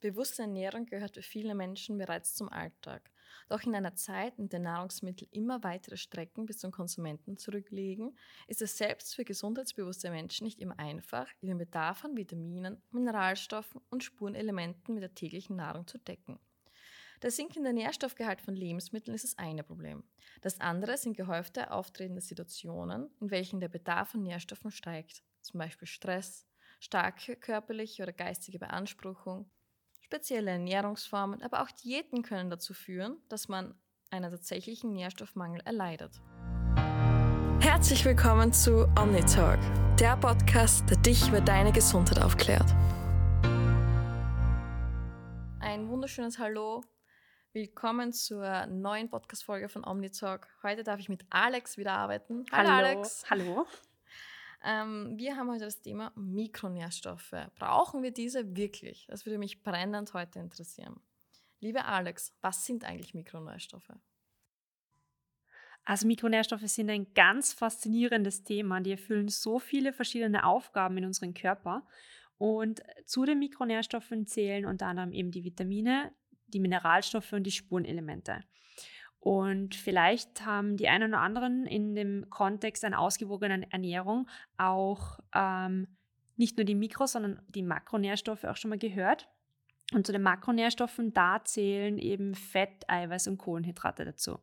Bewusste Ernährung gehört für viele Menschen bereits zum Alltag. Doch in einer Zeit, in der Nahrungsmittel immer weitere Strecken bis zum Konsumenten zurücklegen, ist es selbst für gesundheitsbewusste Menschen nicht immer einfach, ihren Bedarf an Vitaminen, Mineralstoffen und Spurenelementen mit der täglichen Nahrung zu decken. Der sinkende Nährstoffgehalt von Lebensmitteln ist das eine Problem. Das andere sind gehäufte auftretende Situationen, in welchen der Bedarf an Nährstoffen steigt, zum Beispiel Stress, starke körperliche oder geistige Beanspruchung. Spezielle Ernährungsformen, aber auch Diäten können dazu führen, dass man einen tatsächlichen Nährstoffmangel erleidet. Herzlich willkommen zu Omnitalk, der Podcast, der dich über deine Gesundheit aufklärt. Ein wunderschönes Hallo, willkommen zur neuen Podcast-Folge von Omnitalk. Heute darf ich mit Alex wieder arbeiten. Hallo Alex. Hallo. Wir haben heute das Thema Mikronährstoffe. Brauchen wir diese wirklich? Das würde mich brennend heute interessieren. Liebe Alex, was sind eigentlich Mikronährstoffe? Also Mikronährstoffe sind ein ganz faszinierendes Thema. Die erfüllen so viele verschiedene Aufgaben in unserem Körper. Und zu den Mikronährstoffen zählen unter anderem eben die Vitamine, die Mineralstoffe und die Spurenelemente. Und vielleicht haben die einen oder anderen in dem Kontext einer ausgewogenen Ernährung auch nicht nur die Mikro-, sondern die Makronährstoffe auch schon mal gehört. Und zu den Makronährstoffen, da zählen eben Fett, Eiweiß und Kohlenhydrate dazu.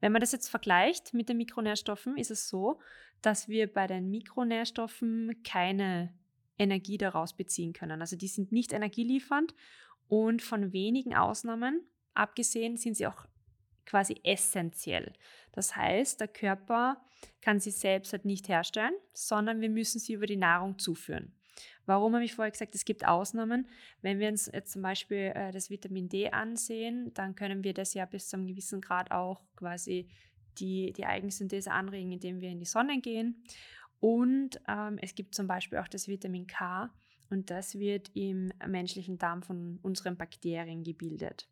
Wenn man das jetzt vergleicht mit den Mikronährstoffen, ist es so, dass wir bei den Mikronährstoffen keine Energie daraus beziehen können. Also die sind nicht energieliefernd und von wenigen Ausnahmen abgesehen sind sie auch quasi essentiell. Das heißt, der Körper kann sie selbst halt nicht herstellen, sondern wir müssen sie über die Nahrung zuführen. Warum habe ich vorher gesagt, es gibt Ausnahmen? Wenn wir uns jetzt zum Beispiel das Vitamin D ansehen, dann können wir das ja bis zu einem gewissen Grad auch quasi die Eigensynthese anregen, indem wir in die Sonne gehen. Und es gibt zum Beispiel auch das Vitamin K und das wird im menschlichen Darm von unseren Bakterien gebildet.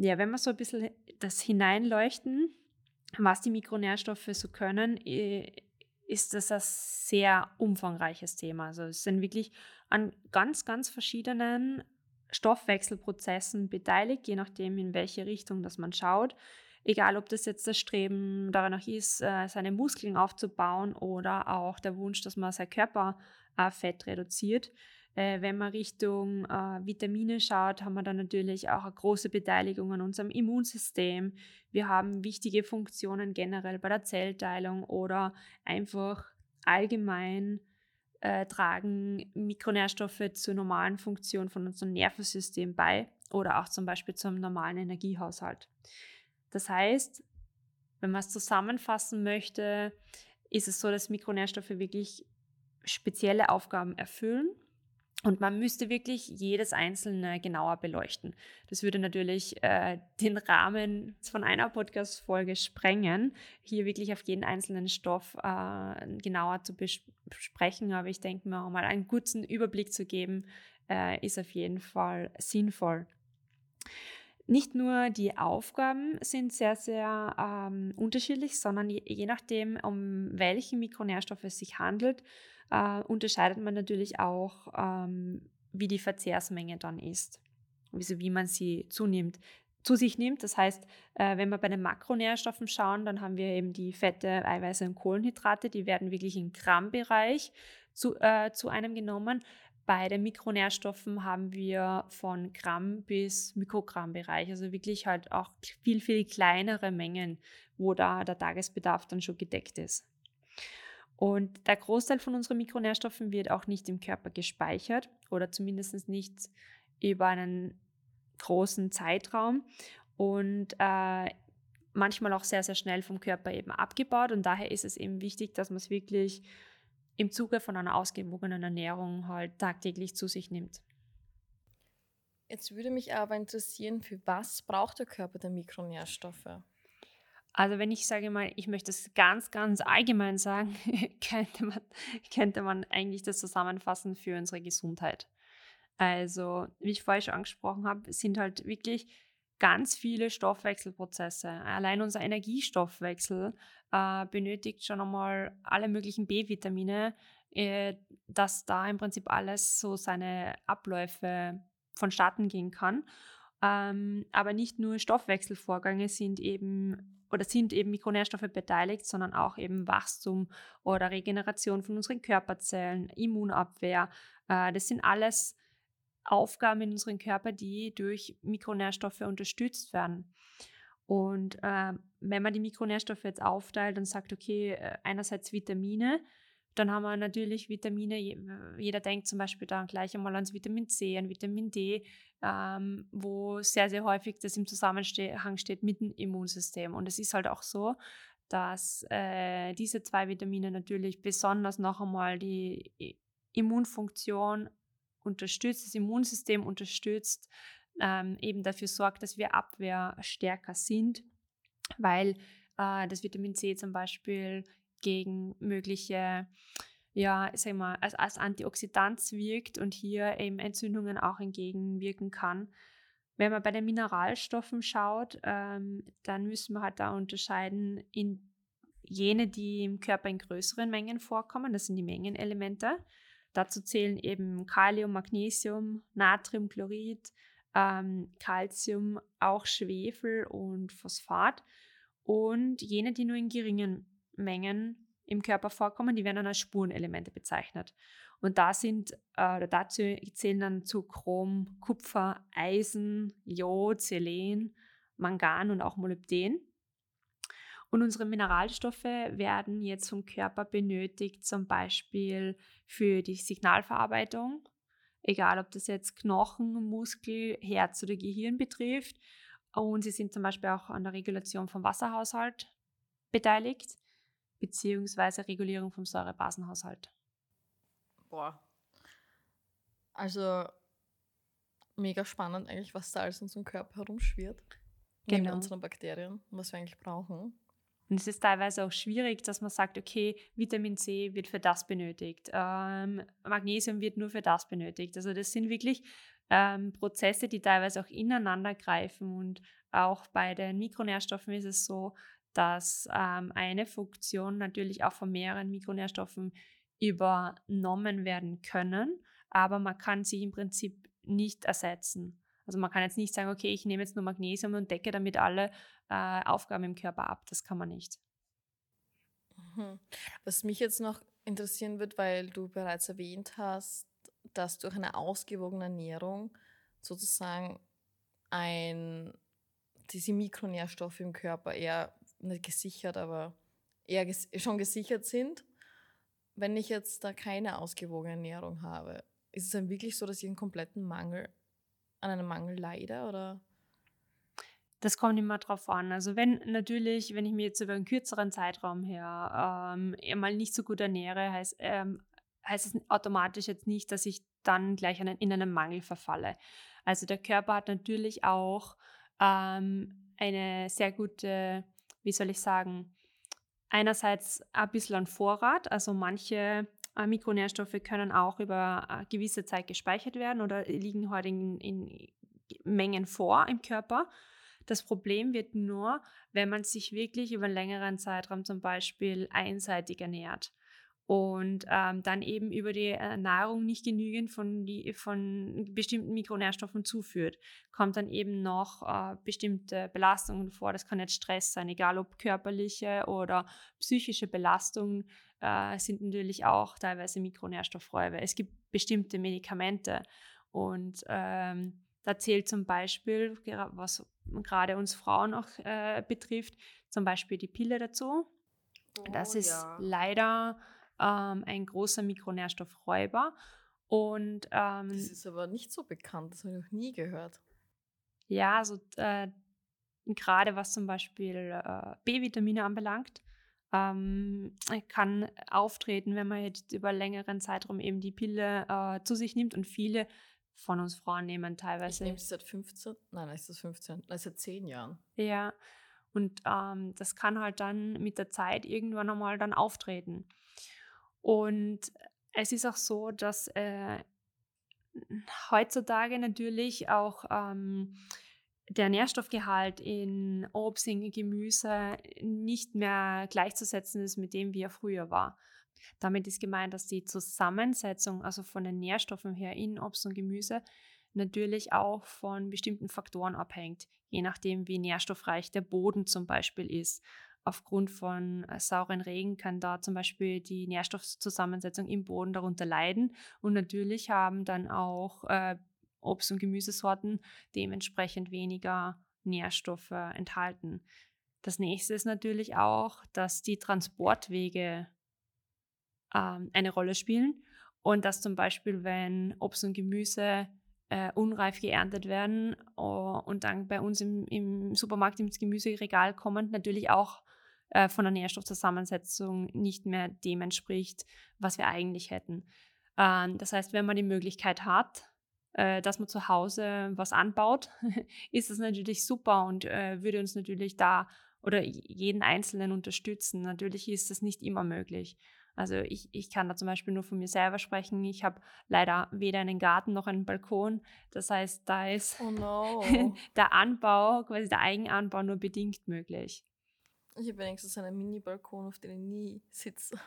Ja, wenn wir so ein bisschen das hineinleuchten, was die Mikronährstoffe so können, ist das ein sehr umfangreiches Thema. Also es sind wirklich an ganz, ganz verschiedenen Stoffwechselprozessen beteiligt, je nachdem, in welche Richtung das man schaut. Egal, ob das jetzt das Streben danach ist, seine Muskeln aufzubauen oder auch der Wunsch, dass man sein Körperfett reduziert. Wenn man Richtung Vitamine schaut, haben wir dann natürlich auch eine große Beteiligung an unserem Immunsystem. Wir haben wichtige Funktionen generell bei der Zellteilung oder einfach allgemein tragen Mikronährstoffe zur normalen Funktion von unserem Nervensystem bei oder auch zum Beispiel zum normalen Energiehaushalt. Das heißt, wenn man es zusammenfassen möchte, ist es so, dass Mikronährstoffe wirklich spezielle Aufgaben erfüllen. Und man müsste wirklich jedes einzelne genauer beleuchten. Das würde natürlich den Rahmen von einer Podcast-Folge sprengen, hier wirklich auf jeden einzelnen Stoff genauer zu besprechen. Aber ich denke mir, mal einen guten Überblick zu geben, ist auf jeden Fall sinnvoll. Nicht nur die Aufgaben sind sehr, sehr unterschiedlich, sondern je nachdem, um welche Mikronährstoffe es sich handelt, unterscheidet man natürlich auch, wie die Verzehrsmenge dann ist, also wie man sie zu sich nimmt. Das heißt, wenn wir bei den Makronährstoffen schauen, dann haben wir eben die Fette, Eiweiße und Kohlenhydrate, die werden wirklich im Grammbereich zu einem genommen. Bei den Mikronährstoffen haben wir von Gramm bis Mikrogrammbereich, also wirklich halt auch viel, viel kleinere Mengen, wo da der Tagesbedarf dann schon gedeckt ist. Und der Großteil von unseren Mikronährstoffen wird auch nicht im Körper gespeichert oder zumindest nicht über einen großen Zeitraum und manchmal auch sehr, sehr schnell vom Körper eben abgebaut. Und daher ist es eben wichtig, dass man es wirklich im Zuge von einer ausgewogenen Ernährung halt tagtäglich zu sich nimmt. Jetzt würde mich aber interessieren, für was braucht der Körper denn Mikronährstoffe? Also wenn ich sage mal, ich möchte es ganz, ganz allgemein sagen, könnte man eigentlich das zusammenfassen für unsere Gesundheit. Also wie ich vorher schon angesprochen habe, sind halt wirklich ganz viele Stoffwechselprozesse. Allein unser Energiestoffwechsel benötigt schon einmal alle möglichen B-Vitamine, dass da im Prinzip alles so seine Abläufe vonstatten gehen kann. Aber nicht nur Stoffwechselvorgänge sind eben Mikronährstoffe beteiligt, sondern auch eben Wachstum oder Regeneration von unseren Körperzellen, Immunabwehr. Das sind alles Aufgaben in unserem Körper, die durch Mikronährstoffe unterstützt werden. Und wenn man die Mikronährstoffe jetzt aufteilt und sagt, okay, einerseits Vitamine, dann haben wir natürlich Vitamine, jeder denkt zum Beispiel dann gleich einmal ans Vitamin C, an Vitamin D, wo sehr, sehr häufig das im Zusammenhang steht mit dem Immunsystem. Und es ist halt auch so, dass diese zwei Vitamine natürlich besonders noch einmal die Immunfunktion unterstützt, das Immunsystem unterstützt, eben dafür sorgt, dass wir abwehrstärker sind, weil das Vitamin C zum Beispiel gegen mögliche, ja, sag mal, als Antioxidant wirkt und hier eben Entzündungen auch entgegenwirken kann. Wenn man bei den Mineralstoffen schaut, dann müssen wir halt da unterscheiden in jene, die im Körper in größeren Mengen vorkommen, das sind die Mengenelemente. Dazu zählen eben Kalium, Magnesium, Natriumchlorid, Calcium, auch Schwefel und Phosphat. Und jene, die nur in geringen Mengen im Körper vorkommen, die werden dann als Spurenelemente bezeichnet. Und dazu zählen dann zu Chrom, Kupfer, Eisen, Jod, Selen, Mangan und auch Molybden. Und unsere Mineralstoffe werden jetzt vom Körper benötigt, zum Beispiel für die Signalverarbeitung, egal ob das jetzt Knochen, Muskel, Herz oder Gehirn betrifft. Und sie sind zum Beispiel auch an der Regulation vom Wasserhaushalt beteiligt, beziehungsweise Regulierung vom Säurebasenhaushalt. Boah, also mega spannend eigentlich, was da alles in unserem Körper herumschwirrt, genau, neben unseren Bakterien und was wir eigentlich brauchen. Und es ist teilweise auch schwierig, dass man sagt, okay, Vitamin C wird für das benötigt, Magnesium wird nur für das benötigt. Also das sind wirklich Prozesse, die teilweise auch ineinander greifen. Und auch bei den Mikronährstoffen ist es so, dass eine Funktion natürlich auch von mehreren Mikronährstoffen übernommen werden können, aber man kann sie im Prinzip nicht ersetzen. Also man kann jetzt nicht sagen, okay, ich nehme jetzt nur Magnesium und decke damit alle Aufgaben im Körper ab. Das kann man nicht. Was mich jetzt noch interessieren wird, weil du bereits erwähnt hast, dass durch eine ausgewogene Ernährung sozusagen diese Mikronährstoffe im Körper eher nicht gesichert, aber eher schon gesichert sind. Wenn ich jetzt da keine ausgewogene Ernährung habe, ist es dann wirklich so, dass ich einen kompletten Mangel an einem Mangel leide, oder? Das kommt immer drauf an. Also wenn ich mich jetzt über einen kürzeren Zeitraum her mal nicht so gut ernähre, heißt es automatisch jetzt nicht, dass ich dann gleich in einen Mangel verfalle. Also der Körper hat natürlich auch eine sehr gute, einerseits ein bisschen an Vorrat, also manche Mikronährstoffe können auch über eine gewisse Zeit gespeichert werden oder liegen heute in Mengen vor im Körper. Das Problem wird nur, wenn man sich wirklich über einen längeren Zeitraum zum Beispiel einseitig ernährt und dann eben über die Nahrung nicht genügend von bestimmten Mikronährstoffen zuführt, kommt dann eben noch bestimmte Belastungen vor. Das kann jetzt Stress sein, egal ob körperliche oder psychische Belastungen sind natürlich auch teilweise mikronährstoffräuber. Es gibt bestimmte Medikamente und da zählt zum Beispiel, was gerade uns Frauen auch betrifft, zum Beispiel die Pille dazu. Das ist leider ein großer Mikronährstoffräuber. Und das ist aber nicht so bekannt, das habe ich noch nie gehört. Ja, also gerade was zum Beispiel B-Vitamine anbelangt, kann auftreten, wenn man jetzt über längeren Zeitraum eben die Pille zu sich nimmt, und viele von uns Frauen nehmen teilweise. Ich nehme es seit 10 Jahren. Ja, und das kann halt dann mit der Zeit irgendwann einmal dann auftreten. Und es ist auch so, dass heutzutage natürlich auch der Nährstoffgehalt in Obst, in Gemüse nicht mehr gleichzusetzen ist mit dem, wie er früher war. Damit ist gemeint, dass die Zusammensetzung, also von den Nährstoffen her in Obst und Gemüse, natürlich auch von bestimmten Faktoren abhängt, je nachdem, wie nährstoffreich der Boden zum Beispiel ist. Aufgrund von sauren Regen kann da zum Beispiel die Nährstoffzusammensetzung im Boden darunter leiden. Und natürlich haben dann auch Obst- und Gemüsesorten dementsprechend weniger Nährstoffe enthalten. Das nächste ist natürlich auch, dass die Transportwege eine Rolle spielen und dass zum Beispiel, wenn Obst und Gemüse unreif geerntet werden und dann bei uns im Supermarkt ins Gemüseregal kommen, natürlich auch von der Nährstoffzusammensetzung nicht mehr dem entspricht, was wir eigentlich hätten. Das heißt, wenn man die Möglichkeit hat, dass man zu Hause was anbaut, ist das natürlich super und würde uns natürlich da oder jeden Einzelnen unterstützen. Natürlich ist das nicht immer möglich. Also ich kann da zum Beispiel nur von mir selber sprechen. Ich habe leider weder einen Garten noch einen Balkon. Das heißt, da ist der Anbau, quasi der Eigenanbau, nur bedingt möglich. Ich habe wenigstens einen Mini-Balkon, auf dem ich nie sitze.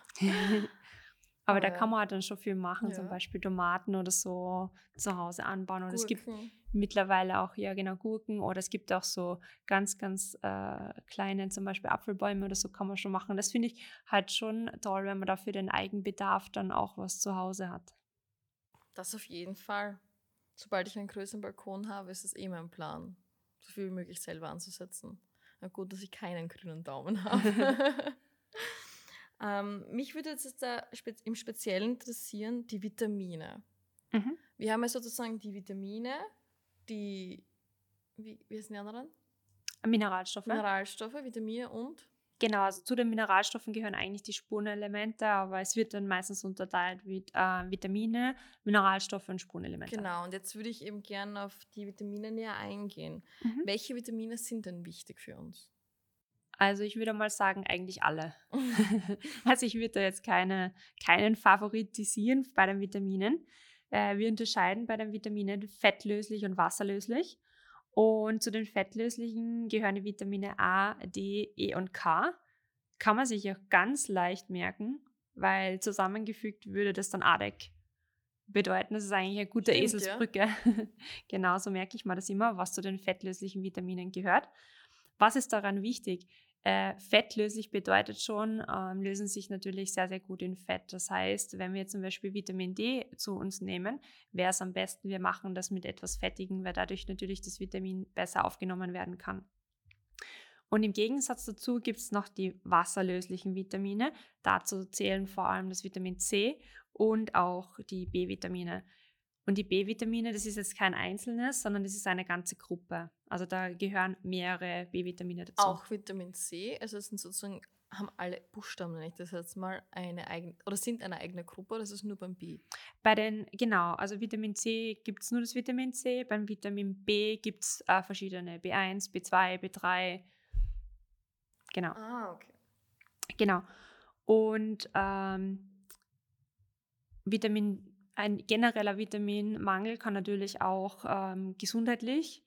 Aber da kann man halt dann schon viel machen, zum Beispiel Tomaten oder so zu Hause anbauen. Und Gurken. Es gibt mittlerweile auch, Gurken. Oder es gibt auch so ganz, ganz kleine, zum Beispiel Apfelbäume oder so kann man schon machen. Das finde ich halt schon toll, wenn man dafür den Eigenbedarf dann auch was zu Hause hat. Das auf jeden Fall. Sobald ich einen größeren Balkon habe, ist das eh mein Plan, so viel wie möglich selber anzusetzen. Na gut, dass ich keinen grünen Daumen habe. Mich würde jetzt da im Speziellen interessieren, die Vitamine. Mhm. Wir haben ja sozusagen die Vitamine, die, wie sind die anderen? Mineralstoffe, Vitamine und? Genau, also zu den Mineralstoffen gehören eigentlich die Spurenelemente, aber es wird dann meistens unterteilt mit Vitamine, Mineralstoffe und Spurenelemente. Genau, und jetzt würde ich eben gerne auf die Vitamine näher eingehen. Mhm. Welche Vitamine sind denn wichtig für uns? Also ich würde mal sagen, eigentlich alle. Also ich würde da jetzt keinen favoritisieren bei den Vitaminen. Wir unterscheiden bei den Vitaminen fettlöslich und wasserlöslich. Und zu den fettlöslichen gehören die Vitamine A, D, E und K. Kann man sich auch ganz leicht merken, weil zusammengefügt würde das dann ADEK bedeuten. Das ist eigentlich eine gute Eselsbrücke. Ja. Genau, so merke ich mir das immer, was zu den fettlöslichen Vitaminen gehört. Was ist daran wichtig? Fettlöslich bedeutet schon, lösen sich natürlich sehr, sehr gut in Fett. Das heißt, wenn wir zum Beispiel Vitamin D zu uns nehmen, wäre es am besten, wir machen das mit etwas Fettigem, weil dadurch natürlich das Vitamin besser aufgenommen werden kann. Und im Gegensatz dazu gibt es noch die wasserlöslichen Vitamine. Dazu zählen vor allem das Vitamin C und auch die B-Vitamine. Und die B-Vitamine, das ist jetzt kein einzelnes, sondern das ist eine ganze Gruppe. Also da gehören mehrere B-Vitamine dazu. Auch Vitamin C, also das sind sozusagen, haben alle Buchstaben, nicht? Das heißt mal eine eigene, oder sind eine eigene Gruppe, oder ist es nur beim B? Genau, also Vitamin C gibt es nur das Vitamin C, beim Vitamin B gibt es verschiedene, B1, B2, B3, genau. Ah, okay. Genau. Und ein genereller Vitaminmangel kann natürlich auch gesundheitlich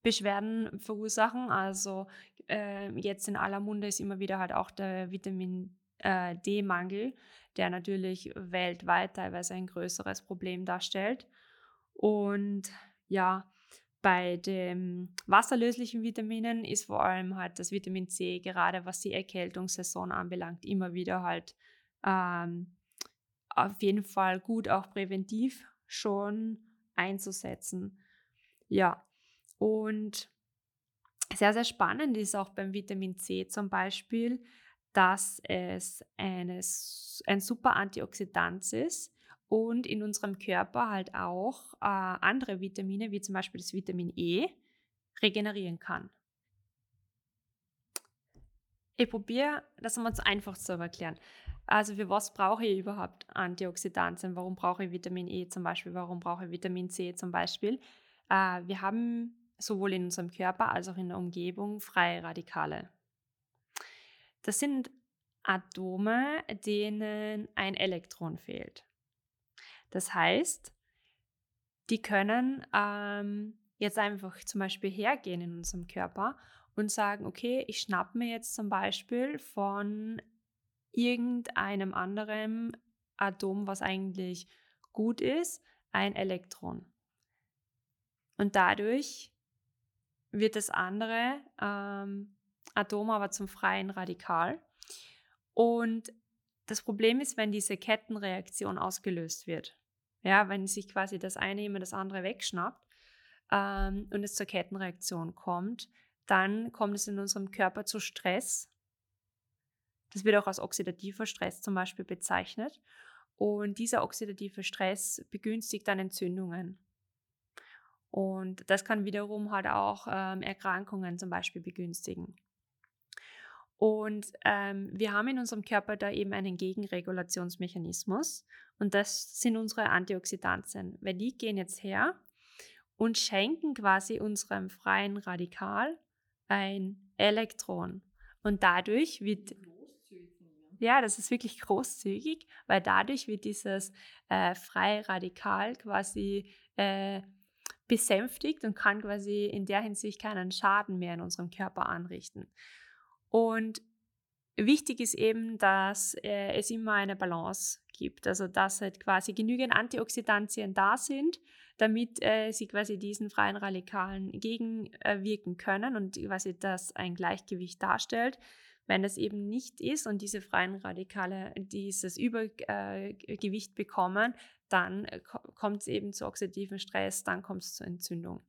Beschwerden verursachen. Also jetzt in aller Munde ist immer wieder halt auch der Vitamin D-Mangel, der natürlich weltweit teilweise ein größeres Problem darstellt. Und ja, bei den wasserlöslichen Vitaminen ist vor allem halt das Vitamin C, gerade was die Erkältungssaison anbelangt, immer wieder halt auf jeden Fall gut auch präventiv schon einzusetzen. Ja, und sehr, sehr spannend ist auch beim Vitamin C zum Beispiel, dass es ein super Antioxidant ist und in unserem Körper halt auch andere Vitamine, wie zum Beispiel das Vitamin E, regenerieren kann. Ich probiere, das einmal so einfach zu erklären. Also für was brauche ich überhaupt Antioxidantien? Warum brauche ich Vitamin E zum Beispiel? Warum brauche ich Vitamin C zum Beispiel? Wir haben sowohl in unserem Körper als auch in der Umgebung freie Radikale. Das sind Atome, denen ein Elektron fehlt. Das heißt, die können jetzt einfach zum Beispiel hergehen in unserem Körper und sagen, okay, ich schnappe mir jetzt zum Beispiel von irgendeinem anderen Atom, was eigentlich gut ist, ein Elektron. Und dadurch wird das andere Atom aber zum freien Radikal. Und das Problem ist, wenn diese Kettenreaktion ausgelöst wird. Ja, wenn sich quasi das eine immer das andere wegschnappt und es zur Kettenreaktion kommt, dann kommt es in unserem Körper zu Stress. Das wird auch als oxidativer Stress zum Beispiel bezeichnet. Und dieser oxidative Stress begünstigt dann Entzündungen. Und das kann wiederum halt auch Erkrankungen zum Beispiel begünstigen. Und wir haben in unserem Körper da eben einen Gegenregulationsmechanismus. Und das sind unsere Antioxidantien. Weil die gehen jetzt her und schenken quasi unserem freien Radikal ein Elektron. Und dadurch wird... Ja, das ist wirklich großzügig, weil dadurch wird dieses freie Radikal quasi besänftigt und kann quasi in der Hinsicht keinen Schaden mehr in unserem Körper anrichten. Und wichtig ist eben, dass es immer eine Balance gibt, also dass halt quasi genügend Antioxidantien da sind, damit sie quasi diesen freien Radikalen gegenwirken können und quasi das ein Gleichgewicht darstellt. Wenn das eben nicht ist und diese freien Radikale dieses Übergewicht bekommen, dann kommt es eben zu oxidativen Stress, dann kommt es zur Entzündung.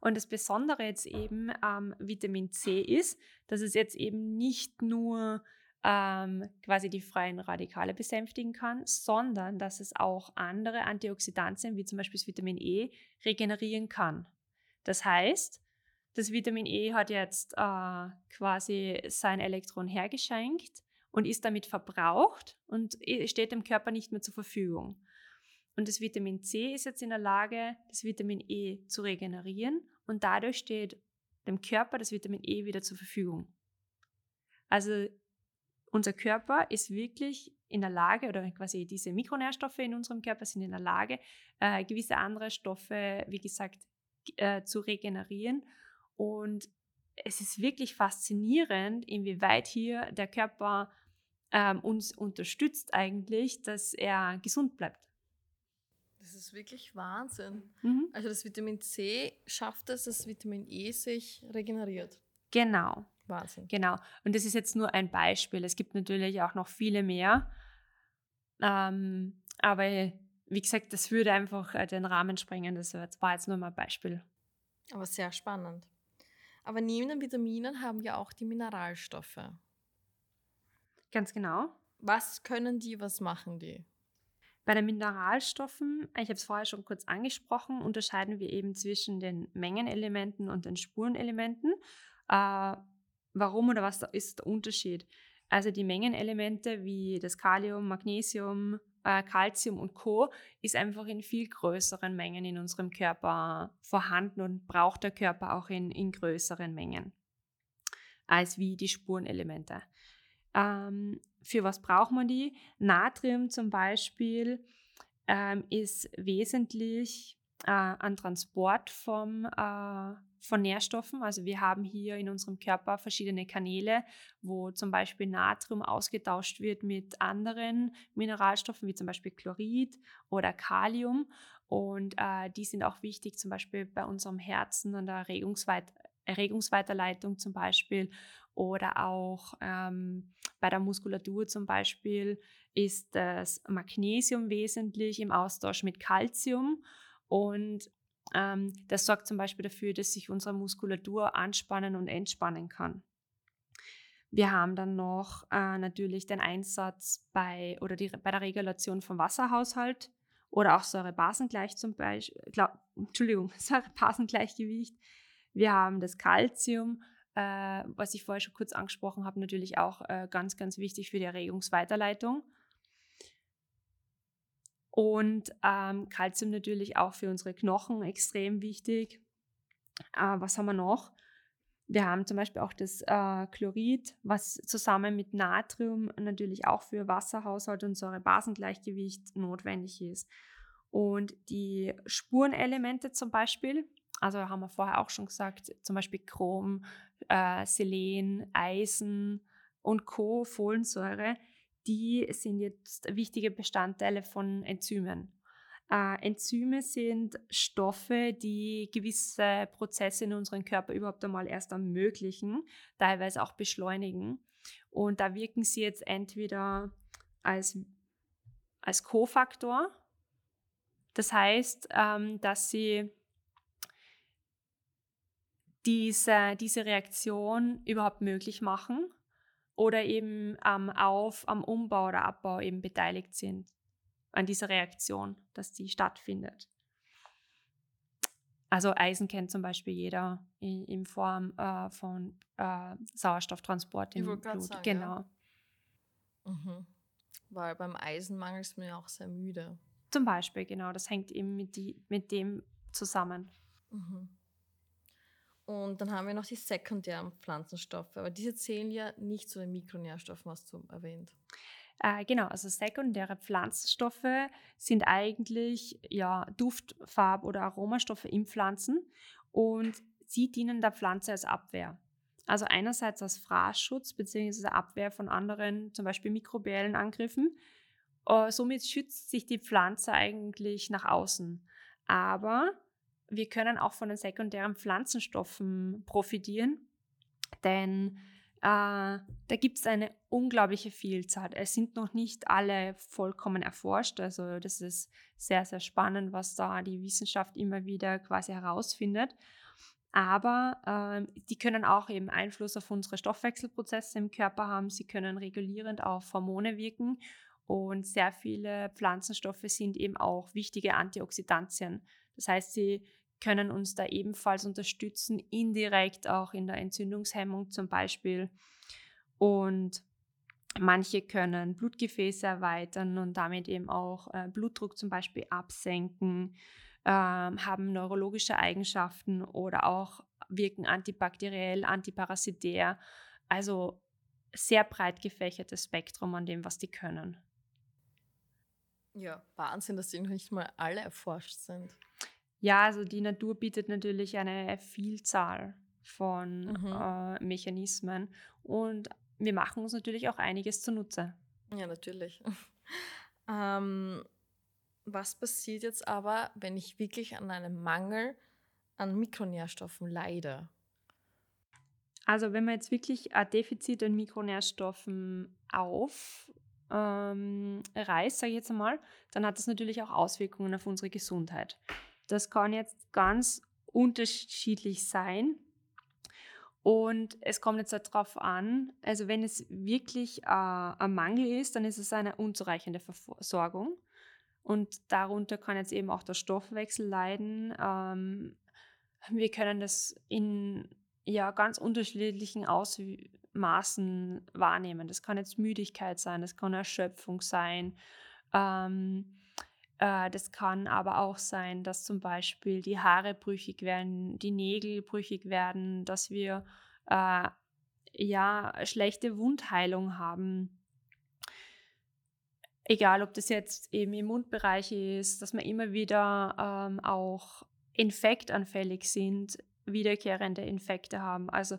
Und das Besondere jetzt eben am Vitamin C ist, dass es jetzt eben nicht nur quasi die freien Radikale besänftigen kann, sondern dass es auch andere Antioxidantien, wie zum Beispiel das Vitamin E, regenerieren kann. Das heißt... Das Vitamin E hat jetzt quasi sein Elektron hergeschenkt und ist damit verbraucht und steht dem Körper nicht mehr zur Verfügung. Und das Vitamin C ist jetzt in der Lage, das Vitamin E zu regenerieren und dadurch steht dem Körper das Vitamin E wieder zur Verfügung. Also unser Körper ist wirklich in der Lage, oder quasi diese Mikronährstoffe in unserem Körper sind in der Lage, gewisse andere Stoffe, wie gesagt, zu regenerieren. Und es ist wirklich faszinierend, inwieweit hier der Körper uns unterstützt eigentlich, dass er gesund bleibt. Das ist wirklich Wahnsinn. Mhm. Also das Vitamin C schafft es, dass Vitamin E sich regeneriert. Genau. Wahnsinn. Genau. Und das ist jetzt nur ein Beispiel. Es gibt natürlich auch noch viele mehr. Aber wie gesagt, das würde einfach den Rahmen sprengen. Das war jetzt nur mal ein Beispiel. Aber sehr spannend. Aber neben den Vitaminen haben wir auch die Mineralstoffe. Ganz genau. Was können die, was machen die? Bei den Mineralstoffen, ich habe es vorher schon kurz angesprochen, unterscheiden wir eben zwischen den Mengenelementen und den Spurenelementen. Warum oder was ist der Unterschied? Also die Mengenelemente wie das Kalium, Magnesium, Calcium und Co. ist einfach in viel größeren Mengen in unserem Körper vorhanden und braucht der Körper auch in größeren Mengen als wie die Spurenelemente. Für was braucht man die? Natrium zum Beispiel ist wesentlich an Transport von Nährstoffen. Also wir haben hier in unserem Körper verschiedene Kanäle, wo zum Beispiel Natrium ausgetauscht wird mit anderen Mineralstoffen, wie zum Beispiel Chlorid oder Kalium. Und die sind auch wichtig, zum Beispiel bei unserem Herzen und der Erregungsweiterleitung zum Beispiel oder auch bei der Muskulatur zum Beispiel ist das Magnesium wesentlich im Austausch mit Calcium. Und das sorgt zum Beispiel dafür, dass sich unsere Muskulatur anspannen und entspannen kann. Wir haben dann noch natürlich den Einsatz bei der Regulation vom Wasserhaushalt oder auch Säure-Basengleichgewicht. Wir haben das Calcium, was ich vorher schon kurz angesprochen habe, natürlich auch ganz, ganz wichtig für die Erregungsweiterleitung. Und Calcium natürlich auch für unsere Knochen extrem wichtig. Was haben wir noch? Wir haben zum Beispiel auch das Chlorid, was zusammen mit Natrium natürlich auch für Wasserhaushalt und Säure-Basengleichgewicht notwendig ist. Und die Spurenelemente zum Beispiel, also haben wir vorher auch schon gesagt, zum Beispiel Chrom, Selen, Eisen und Co., Folsäure, die sind jetzt wichtige Bestandteile von Enzymen. Enzyme sind Stoffe, die gewisse Prozesse in unserem Körper überhaupt einmal erst ermöglichen, teilweise auch beschleunigen. Und da wirken sie jetzt entweder als Kofaktor, das heißt, dass sie diese Reaktion überhaupt möglich machen oder eben am Umbau oder Abbau eben beteiligt sind an dieser Reaktion, dass die stattfindet. Also Eisen kennt zum Beispiel jeder in Form von Sauerstofftransport im Blut. Sagen, genau. Ja. Mhm. Weil beim Eisenmangel ist man ja auch sehr müde. Zum Beispiel, genau. Das hängt eben mit dem zusammen. Mhm. Und dann haben wir noch die sekundären Pflanzenstoffe. Aber diese zählen ja nicht zu den Mikronährstoffen, hast du erwähnt. Genau, also sekundäre Pflanzenstoffe sind eigentlich Duft-, Farb- oder Aromastoffe in Pflanzen und sie dienen der Pflanze als Abwehr. Also einerseits als Fraßschutz bzw. Abwehr von anderen, zum Beispiel mikrobiellen Angriffen. Somit schützt sich die Pflanze eigentlich nach außen. Aber wir können auch von den sekundären Pflanzenstoffen profitieren, denn da gibt es eine unglaubliche Vielzahl. Es sind noch nicht alle vollkommen erforscht. Also das ist sehr, sehr spannend, was da die Wissenschaft immer wieder quasi herausfindet. Aber die können auch eben Einfluss auf unsere Stoffwechselprozesse im Körper haben. Sie können regulierend auf Hormone wirken. Und sehr viele Pflanzenstoffe sind eben auch wichtige Antioxidantien. Das heißt, sie können uns da ebenfalls unterstützen, indirekt auch in der Entzündungshemmung zum Beispiel. Und manche können Blutgefäße erweitern und damit eben auch Blutdruck zum Beispiel absenken, haben neurologische Eigenschaften oder auch wirken antibakteriell, antiparasitär. Also sehr breit gefächertes Spektrum an dem, was die können. Ja, Wahnsinn, dass die noch nicht mal alle erforscht sind. Ja, also die Natur bietet natürlich eine Vielzahl von Mechanismen und wir machen uns natürlich auch einiges zunutze. Ja, natürlich. Was passiert jetzt aber, wenn ich wirklich an einem Mangel an Mikronährstoffen leide? Also wenn man jetzt wirklich ein Defizit an Mikronährstoffen aufreißt, sage ich jetzt einmal, dann hat das natürlich auch Auswirkungen auf unsere Gesundheit. Das kann jetzt ganz unterschiedlich sein und es kommt jetzt darauf an, also wenn es wirklich ein Mangel ist, dann ist es eine unzureichende Versorgung und darunter kann jetzt eben auch der Stoffwechsel leiden. Wir können das in ganz unterschiedlichen Ausmaßen wahrnehmen. Das kann jetzt Müdigkeit sein, das kann Erschöpfung sein, das kann aber auch sein, dass zum Beispiel die Haare brüchig werden, die Nägel brüchig werden, dass wir schlechte Wundheilung haben. Egal, ob das jetzt eben im Mundbereich ist, dass wir immer wieder auch infektanfällig sind, wiederkehrende Infekte haben. Also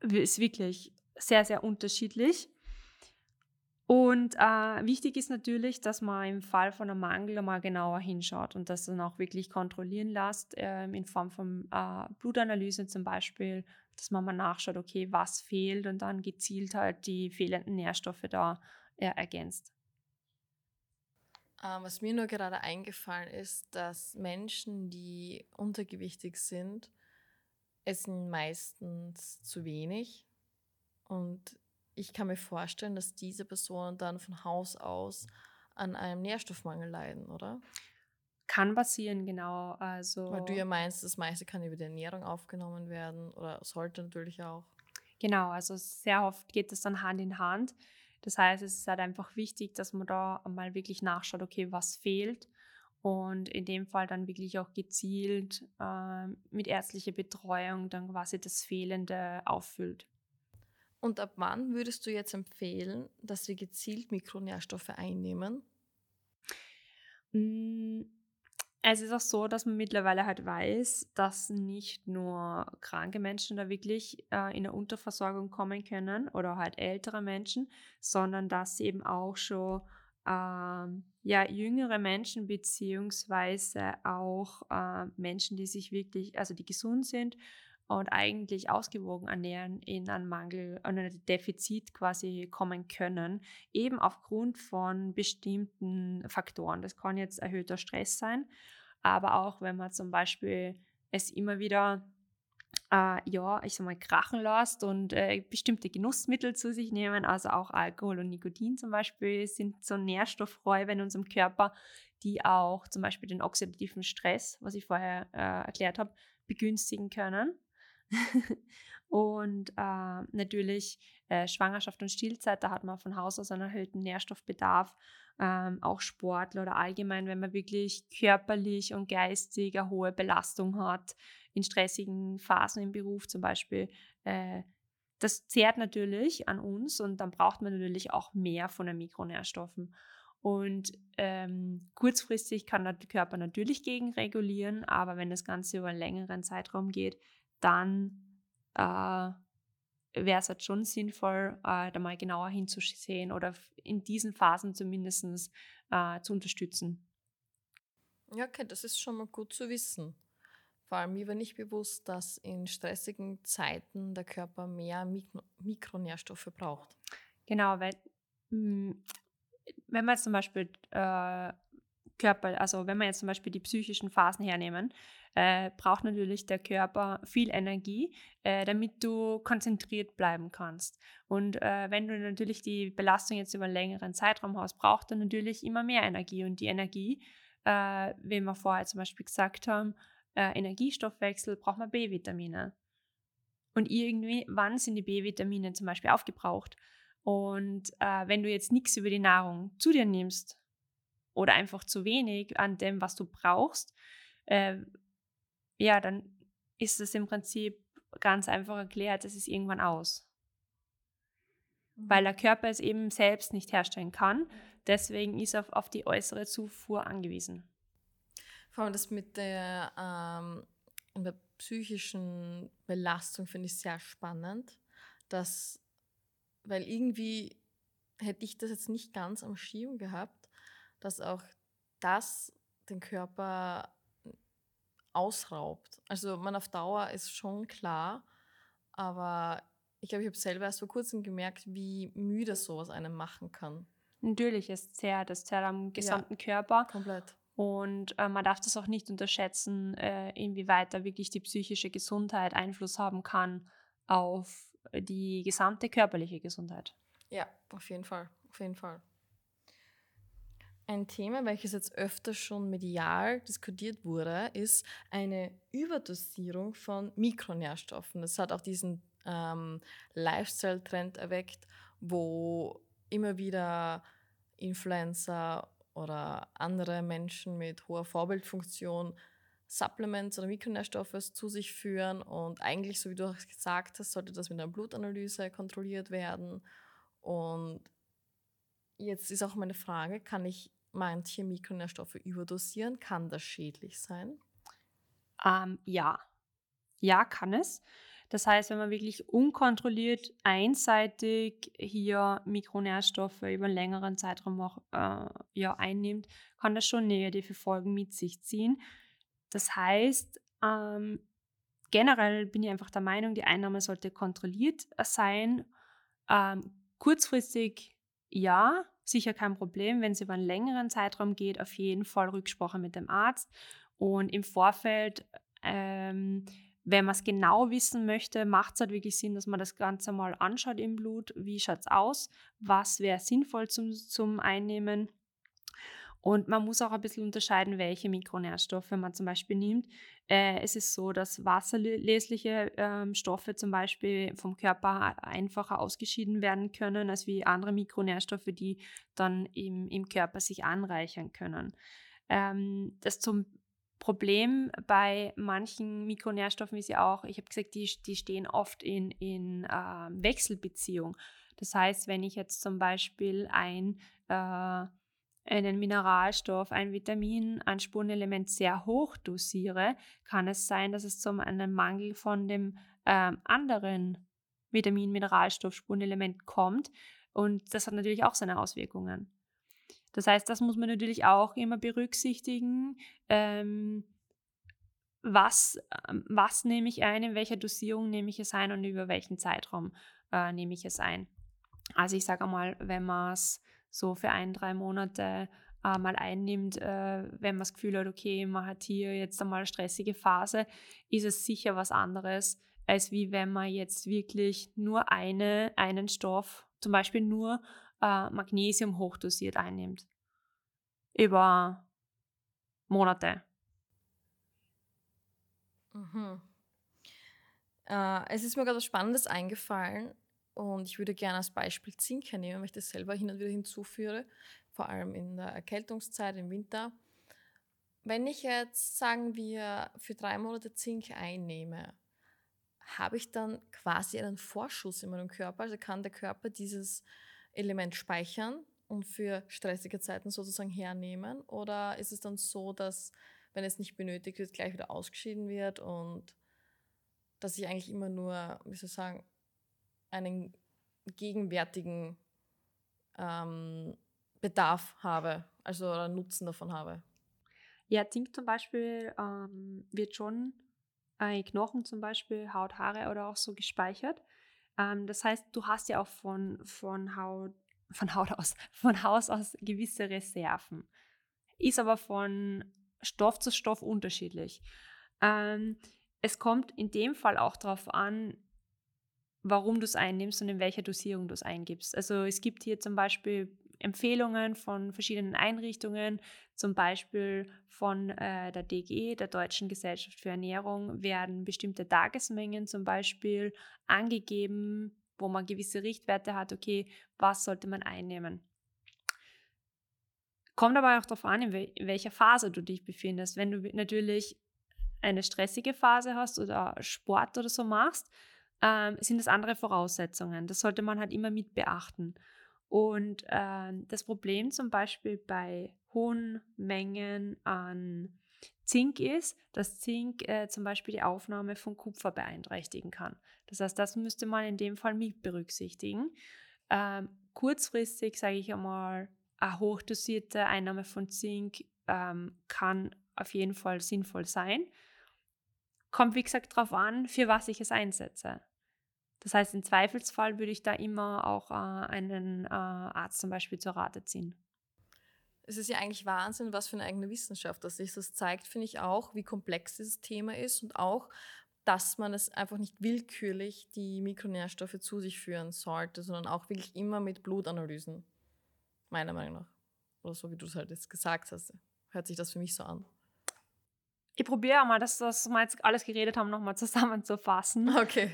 ist wirklich sehr, sehr unterschiedlich. Und wichtig ist natürlich, dass man im Fall von einem Mangel mal genauer hinschaut und das dann auch wirklich kontrollieren lässt, in Form von Blutanalyse zum Beispiel, dass man mal nachschaut, okay, was fehlt und dann gezielt halt die fehlenden Nährstoffe da ergänzt. Was mir nur gerade eingefallen ist, dass Menschen, die untergewichtig sind, essen meistens zu wenig und ich kann mir vorstellen, dass diese Personen dann von Haus aus an einem Nährstoffmangel leiden, oder? Kann passieren, genau. Also, weil du ja meinst, das meiste kann über die Ernährung aufgenommen werden oder sollte natürlich auch. Genau, also sehr oft geht das dann Hand in Hand. Das heißt, es ist halt einfach wichtig, dass man da mal wirklich nachschaut, okay, was fehlt. Und in dem Fall dann wirklich auch gezielt mit ärztlicher Betreuung dann quasi das Fehlende auffüllt. Und ab wann würdest du jetzt empfehlen, dass wir gezielt Mikronährstoffe einnehmen? Es ist auch so, dass man mittlerweile halt weiß, dass nicht nur kranke Menschen da wirklich in eine Unterversorgung kommen können oder halt ältere Menschen, sondern dass eben auch schon ja, jüngere Menschen beziehungsweise auch Menschen, die sich wirklich, also die gesund sind und eigentlich ausgewogen ernähren, in einen Mangel, in ein Defizit quasi kommen können, eben aufgrund von bestimmten Faktoren. Das kann jetzt erhöhter Stress sein, aber auch wenn man zum Beispiel es immer wieder krachen lässt und bestimmte Genussmittel zu sich nehmen, also auch Alkohol und Nikotin zum Beispiel, sind so Nährstoffräuber in unserem Körper, die auch zum Beispiel den oxidativen Stress, was ich vorher erklärt habe, begünstigen können. Und natürlich Schwangerschaft und Stillzeit, da hat man von Haus aus einen erhöhten Nährstoffbedarf, auch Sportler oder allgemein, wenn man wirklich körperlich und geistig eine hohe Belastung hat, in stressigen Phasen im Beruf zum Beispiel, das zehrt natürlich an uns und dann braucht man natürlich auch mehr von den Mikronährstoffen. Und kurzfristig kann der Körper natürlich gegenregulieren, aber wenn das Ganze über einen längeren Zeitraum geht, dann wäre es halt schon sinnvoll, da mal genauer hinzusehen oder in diesen Phasen zumindest zu unterstützen. Ja, okay, das ist schon mal gut zu wissen. Vor allem, mir war nicht bewusst, dass in stressigen Zeiten der Körper mehr Mikronährstoffe braucht. Genau, weil wenn man jetzt zum Beispiel die psychischen Phasen hernehmen, braucht natürlich der Körper viel Energie, damit du konzentriert bleiben kannst. Und wenn du natürlich die Belastung jetzt über einen längeren Zeitraum hast, braucht er natürlich immer mehr Energie. Und die Energie, wie wir vorher zum Beispiel gesagt haben, Energiestoffwechsel, braucht man B-Vitamine. Und irgendwie, wann sind die B-Vitamine zum Beispiel aufgebraucht? Und wenn du jetzt nichts über die Nahrung zu dir nimmst oder einfach zu wenig an dem, was du brauchst, dann ist das im Prinzip ganz einfach erklärt, es ist irgendwann aus. Weil der Körper es eben selbst nicht herstellen kann, deswegen ist er auf die äußere Zufuhr angewiesen. Vor allem das mit der psychischen Belastung finde ich sehr spannend, weil irgendwie hätte ich das jetzt nicht ganz am Schirm gehabt, dass auch das den Körper ausraubt. Also man auf Dauer ist schon klar, aber ich glaube, ich habe selber erst vor kurzem gemerkt, wie müde sowas einem machen kann. Natürlich, es zerrt am gesamten Körper. Komplett. Und man darf das auch nicht unterschätzen, inwieweit da wirklich die psychische Gesundheit Einfluss haben kann auf die gesamte körperliche Gesundheit. Ja, auf jeden Fall. Ein Thema, welches jetzt öfter schon medial diskutiert wurde, ist eine Überdosierung von Mikronährstoffen. Das hat auch diesen Lifestyle-Trend erweckt, wo immer wieder Influencer oder andere Menschen mit hoher Vorbildfunktion Supplements oder Mikronährstoffe zu sich führen, und eigentlich, so wie du auch gesagt hast, sollte das mit einer Blutanalyse kontrolliert werden. Und jetzt ist auch meine Frage, kann ich manche Mikronährstoffe überdosieren? Kann das schädlich sein? Ja, kann es. Das heißt, wenn man wirklich unkontrolliert, einseitig hier Mikronährstoffe über einen längeren Zeitraum auch einnimmt, kann das schon negative Folgen mit sich ziehen. Das heißt, generell bin ich einfach der Meinung, die Einnahme sollte kontrolliert sein. Kurzfristig ja, sicher kein Problem. Wenn es über einen längeren Zeitraum geht, auf jeden Fall Rücksprache mit dem Arzt. Und im Vorfeld, wenn man es genau wissen möchte, macht es halt wirklich Sinn, dass man das Ganze mal anschaut im Blut. Wie schaut es aus? Was wäre sinnvoll zum Einnehmen? Und man muss auch ein bisschen unterscheiden, welche Mikronährstoffe man zum Beispiel nimmt. Es ist so, dass wasserlösliche Stoffe zum Beispiel vom Körper einfacher ausgeschieden werden können, als wie andere Mikronährstoffe, die dann im Körper sich anreichern können. Das zum Problem bei manchen Mikronährstoffen ist ja auch, ich habe gesagt, die stehen oft in Wechselbeziehung. Das heißt, wenn ich jetzt zum Beispiel einen Mineralstoff, ein Vitamin, ein Spurenelement sehr hoch dosiere, kann es sein, dass es zum einem Mangel von dem anderen Vitamin, Mineralstoff, Spurenelement kommt, und das hat natürlich auch seine Auswirkungen. Das heißt, das muss man natürlich auch immer berücksichtigen, was nehme ich ein, in welcher Dosierung nehme ich es ein und über welchen Zeitraum nehme ich es ein. Also ich sage einmal, wenn man es so für 1-3 Monate mal einnimmt, wenn man das Gefühl hat, okay, man hat hier jetzt einmal eine stressige Phase, ist es sicher was anderes, als wie wenn man jetzt wirklich nur einen Stoff, zum Beispiel nur Magnesium hochdosiert einnimmt. Über Monate. Mhm. Es ist mir gerade was Spannendes eingefallen und ich würde gerne als Beispiel Zink hernehmen, weil ich das selber hin und wieder hinzuführe, vor allem in der Erkältungszeit, im Winter. Wenn ich jetzt, sagen wir, für 3 Monate Zink einnehme, habe ich dann quasi einen Vorschuss in meinem Körper, also kann der Körper dieses Element speichern und für stressige Zeiten sozusagen hernehmen, oder ist es dann so, dass, wenn es nicht benötigt wird, gleich wieder ausgeschieden wird und dass ich eigentlich immer nur, einen gegenwärtigen Bedarf habe, also oder Nutzen davon habe? Ja, Zink zum Beispiel wird schon in Knochen zum Beispiel, Haut, Haare oder auch so gespeichert. Das heißt, du hast ja auch von Haus aus gewisse Reserven. Ist aber von Stoff zu Stoff unterschiedlich. Es kommt in dem Fall auch darauf an, warum du es einnimmst und in welcher Dosierung du es eingibst. Also es gibt hier zum Beispiel Empfehlungen von verschiedenen Einrichtungen, zum Beispiel von der DGE, der Deutschen Gesellschaft für Ernährung, werden bestimmte Tagesmengen zum Beispiel angegeben, wo man gewisse Richtwerte hat, okay, was sollte man einnehmen. Kommt aber auch darauf an, in welcher Phase du dich befindest. Wenn du natürlich eine stressige Phase hast oder Sport oder so machst, sind das andere Voraussetzungen. Das sollte man halt immer mit beachten. Und das Problem zum Beispiel bei hohen Mengen an Zink ist, dass Zink zum Beispiel die Aufnahme von Kupfer beeinträchtigen kann. Das heißt, das müsste man in dem Fall mit berücksichtigen. Kurzfristig, sage ich einmal, eine hochdosierte Einnahme von Zink kann auf jeden Fall sinnvoll sein. Kommt, wie gesagt, darauf an, für was ich es einsetze. Das heißt, im Zweifelsfall würde ich da immer auch einen Arzt zum Beispiel zur Rate ziehen. Es ist ja eigentlich Wahnsinn, was für eine eigene Wissenschaft das ist. Das zeigt, finde ich, auch, wie komplex dieses Thema ist und auch, dass man es einfach nicht willkürlich die Mikronährstoffe zu sich führen sollte, sondern auch wirklich immer mit Blutanalysen, meiner Meinung nach. Oder so, wie du es halt jetzt gesagt hast. Hört sich das für mich so an. Ich probiere mal, das, was wir jetzt alles geredet haben, nochmal zusammenzufassen. Okay.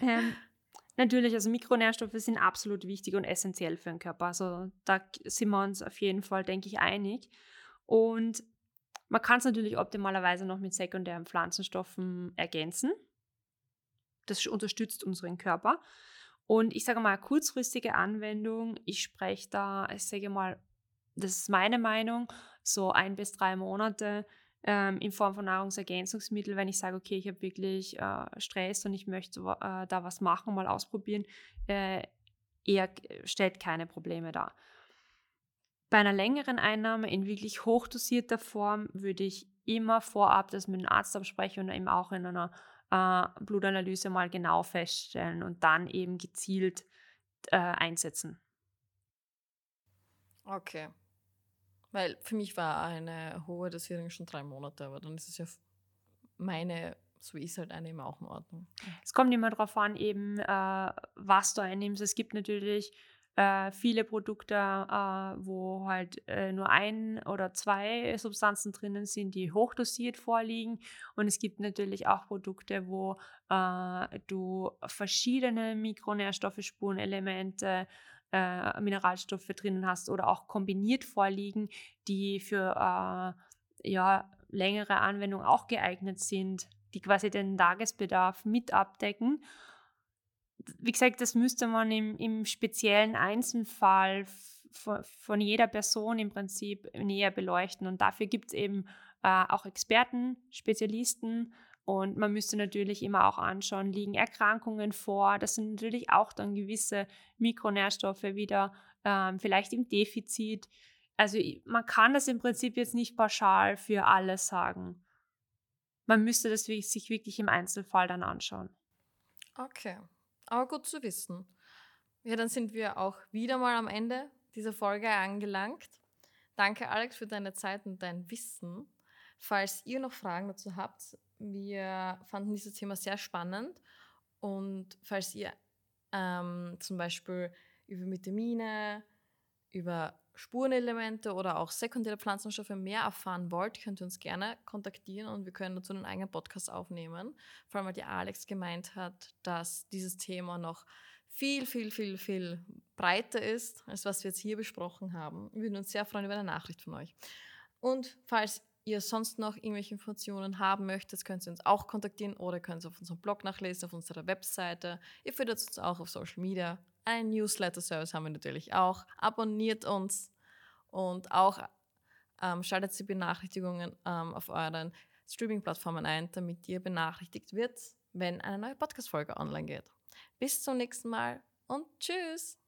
Natürlich, also Mikronährstoffe sind absolut wichtig und essentiell für den Körper. Also da sind wir uns auf jeden Fall, denke ich, einig. Und man kann es natürlich optimalerweise noch mit sekundären Pflanzenstoffen ergänzen. Das unterstützt unseren Körper. Und ich sage mal, eine kurzfristige Anwendung, das ist meine Meinung, so 1-3 Monate in Form von Nahrungsergänzungsmitteln, wenn ich sage, okay, ich habe wirklich Stress und ich möchte da was machen, mal ausprobieren, stellt keine Probleme dar. Bei einer längeren Einnahme in wirklich hochdosierter Form würde ich immer vorab das mit dem Arzt absprechen und eben auch in einer Blutanalyse mal genau feststellen und dann eben gezielt einsetzen. Okay. Weil für mich war eine hohe Dosierung schon 3 Monate, aber dann ist es ja so ist halt eine immer auch in Ordnung. Es kommt immer darauf an, eben was du einnimmst. Es gibt natürlich viele Produkte, wo halt nur 1 oder 2 Substanzen drinnen sind, die hochdosiert vorliegen. Und es gibt natürlich auch Produkte, wo du verschiedene Mikronährstoffe, Spurenelemente, Mineralstoffe drinnen hast oder auch kombiniert vorliegen, die für längere Anwendung auch geeignet sind, die quasi den Tagesbedarf mit abdecken. Wie gesagt, das müsste man im speziellen Einzelfall von jeder Person im Prinzip näher beleuchten, und dafür gibt es eben auch Experten, Spezialisten. Und man müsste natürlich immer auch anschauen, liegen Erkrankungen vor. Das sind natürlich auch dann gewisse Mikronährstoffe wieder vielleicht im Defizit. Also man kann das im Prinzip jetzt nicht pauschal für alles sagen. Man müsste das sich wirklich im Einzelfall dann anschauen. Okay, aber gut zu wissen. Ja, dann sind wir auch wieder mal am Ende dieser Folge angelangt. Danke, Alex, für deine Zeit und dein Wissen. Falls ihr noch Fragen dazu habt, wir fanden dieses Thema sehr spannend. Und falls ihr zum Beispiel über Vitamine, über Spurenelemente oder auch sekundäre Pflanzenstoffe mehr erfahren wollt, könnt ihr uns gerne kontaktieren und wir können dazu einen eigenen Podcast aufnehmen. Vor allem, weil die Alex gemeint hat, dass dieses Thema noch viel, viel, viel, viel breiter ist, als was wir jetzt hier besprochen haben. Wir würden uns sehr freuen über eine Nachricht von euch. Und falls ihr sonst noch irgendwelche Informationen haben möchtet, könnt ihr uns auch kontaktieren oder könnt ihr auf unserem Blog nachlesen, auf unserer Webseite. Ihr findet uns auch auf Social Media. Ein Newsletter-Service haben wir natürlich auch. Abonniert uns und auch schaltet die Benachrichtigungen auf euren Streaming-Plattformen ein, damit ihr benachrichtigt wird, wenn eine neue Podcast-Folge online geht. Bis zum nächsten Mal und tschüss!